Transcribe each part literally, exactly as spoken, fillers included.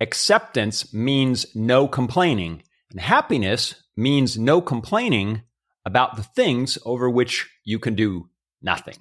"Acceptance means no complaining, and happiness means no complaining about the things over which you can do nothing."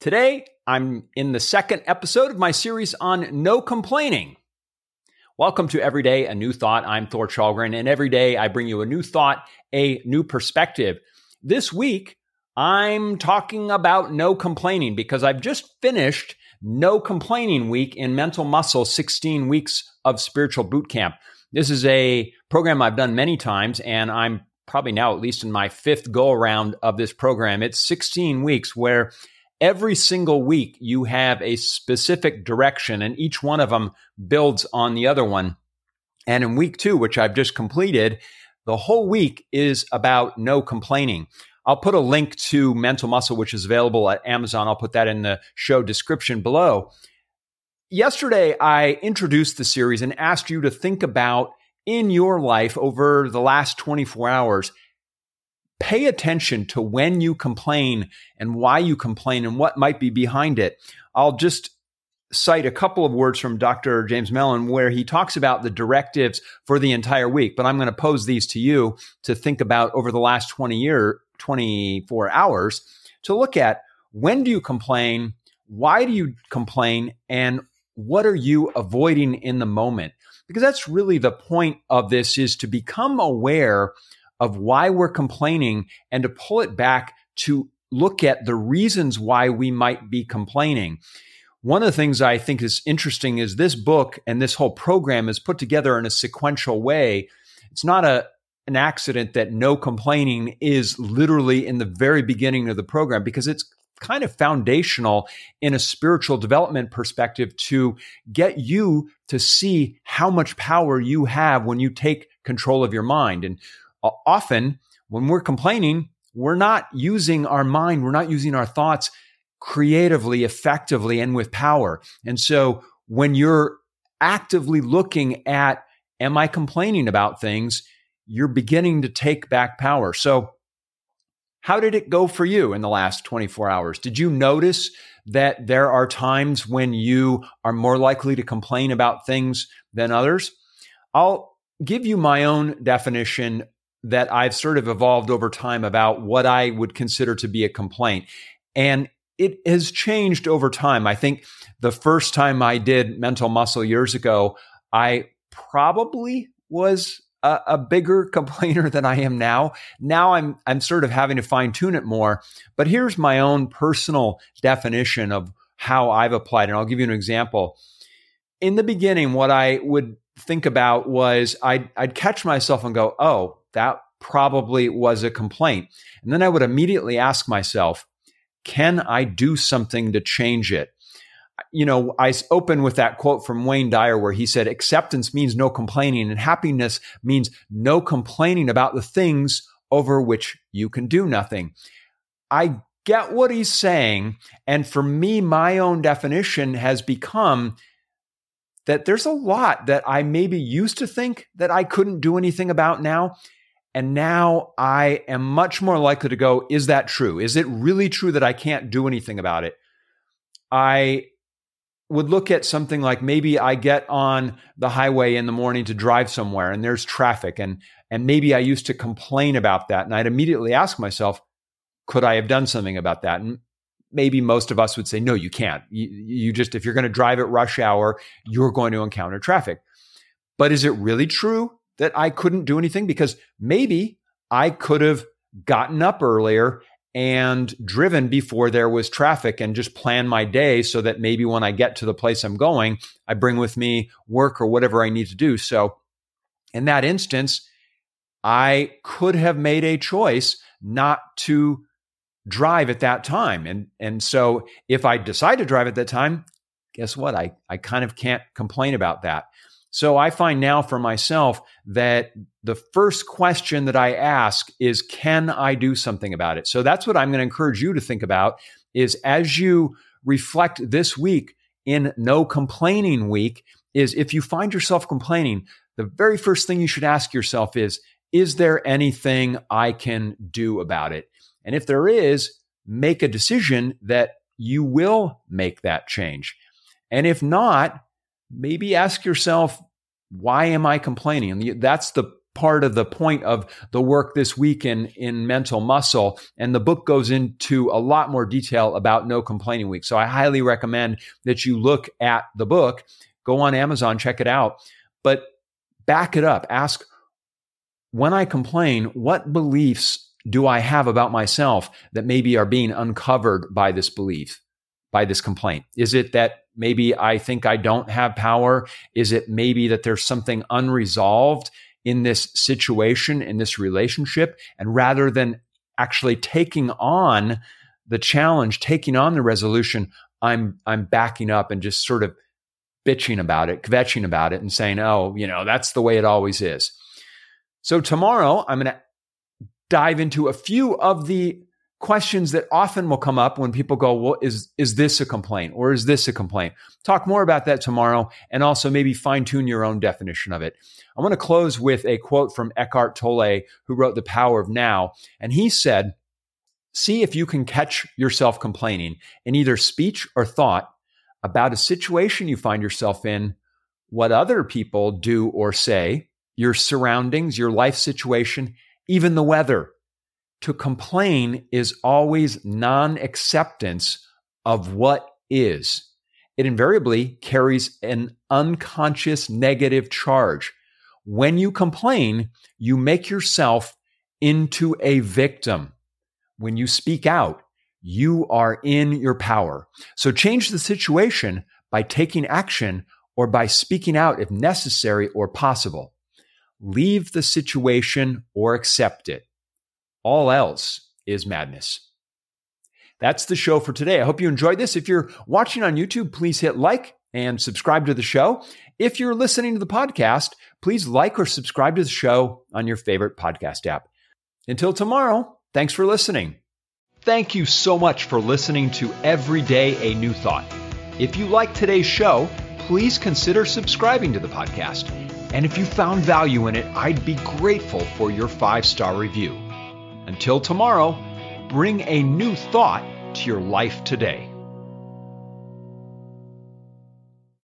Today, I'm in the second episode of my series on no complaining. Welcome to Every Day, a New Thought. I'm Thor Chalgren, and every day I bring you a new thought, a new perspective. This week, I'm talking about no complaining because I've just finished No Complaining Week in Mental Muscle, sixteen weeks of Spiritual Boot Camp. This is a program I've done many times, and I'm probably now at least in my fifth go-around of this program. It's sixteen weeks where every single week you have a specific direction, and each one of them builds on the other one. And in week two, which I've just completed, the whole week is about no complaining. I'll put a link to Mental Muscle, which is available at Amazon. I'll put that in the show description below. Yesterday, I introduced the series and asked you to think about in your life over the last twenty-four hours, pay attention to when you complain and why you complain and what might be behind it. I'll just cite a couple of words from Doctor James Mellon where he talks about the directives for the entire week, but I'm going to pose these to you to think about over the last twenty year, twenty-four hours to look at: when do you complain, why do you complain, and what are you avoiding in the moment? Because that's really the point of this, is to become aware of why we're complaining and to pull it back to look at the reasons why we might be complaining. One of the things I think is interesting is this book and this whole program is put together in a sequential way. It's not a an accident that no complaining is literally in the very beginning of the program, because it's kind of foundational in a spiritual development perspective to get you to see how much power you have when you take control of your mind. And often, when we're complaining, we're not using our mind, we're not using our thoughts creatively, effectively, and with power. And so when you're actively looking at, am I complaining about things, you're beginning to take back power. So how did it go for you in the last twenty-four hours? Did you notice that there are times when you are more likely to complain about things than others? I'll give you my own definition that I've sort of evolved over time about what I would consider to be a complaint. And it has changed over time. I think the first time I did Mental Muscle years ago, I probably was a, a bigger complainer than I am now. Now I'm I'm sort of having to fine tune it more. But here's my own personal definition of how I've applied. And I'll give you an example. In the beginning, what I would think about was I'd, I'd catch myself and go, oh, that probably was a complaint. And then I would immediately ask myself, can I do something to change it? You know, I open with that quote from Wayne Dyer where he said, acceptance means no complaining and happiness means no complaining about the things over which you can do nothing. I get what he's saying. And for me, my own definition has become that there's a lot that I maybe used to think that I couldn't do anything about now. And now I am much more likely to go, is that true? Is it really true that I can't do anything about it? I would look at something like, maybe I get on the highway in the morning to drive somewhere and there's traffic. And, and maybe I used to complain about that. And I'd immediately ask myself, could I have done something about that? And maybe most of us would say, no, you can't. You, you just, if you're going to drive at rush hour, you're going to encounter traffic. But is it really true that I couldn't do anything? Because maybe I could have gotten up earlier and driven before there was traffic and just planned my day so that maybe when I get to the place I'm going, I bring with me work or whatever I need to do. So in that instance, I could have made a choice not to drive at that time. And, and so if I decide to drive at that time, guess what? I, I kind of can't complain about that. So I find now for myself that the first question that I ask is, can I do something about it? So that's what I'm going to encourage you to think about is as you reflect this week in No Complaining Week is if you find yourself complaining, the very first thing you should ask yourself is, is there anything I can do about it? And if there is, make a decision that you will make that change. And if not, maybe ask yourself, why am I complaining? That's the part of the point of the work this week in, in Mental Muscle. And the book goes into a lot more detail about No Complaining Week. So I highly recommend that you look at the book, go on Amazon, check it out, but back it up. Ask, when I complain, what beliefs do I have about myself that maybe are being uncovered by this belief, by this complaint? Is it that maybe I think I don't have power? Is it maybe that there's something unresolved in this situation, in this relationship? And rather than actually taking on the challenge, taking on the resolution, I'm I'm backing up and just sort of bitching about it, kvetching about it and saying, oh, you know, that's the way it always is. So tomorrow I'm going to dive into a few of the questions that often will come up when people go, well, is, is this a complaint or is this a complaint? Talk more about that tomorrow and also maybe fine-tune your own definition of it. I want to close with a quote from Eckhart Tolle, who wrote The Power of Now. And he said, see if you can catch yourself complaining in either speech or thought about a situation you find yourself in, what other people do or say, your surroundings, your life situation, even the weather. To complain is always non-acceptance of what is. It invariably carries an unconscious negative charge. When you complain, you make yourself into a victim. When you speak out, you are in your power. So change the situation by taking action or by speaking out if necessary or possible. Leave the situation or accept it. All else is madness. That's the show for today. I hope you enjoyed this. If you're watching on YouTube, please hit like and subscribe to the show. If you're listening to the podcast, please like or subscribe to the show on your favorite podcast app. Until tomorrow, thanks for listening. Thank you so much for listening to Every Day a New Thought. If you like today's show, please consider subscribing to the podcast. And if you found value in it, I'd be grateful for your five-star review. Until tomorrow, bring a new thought to your life today.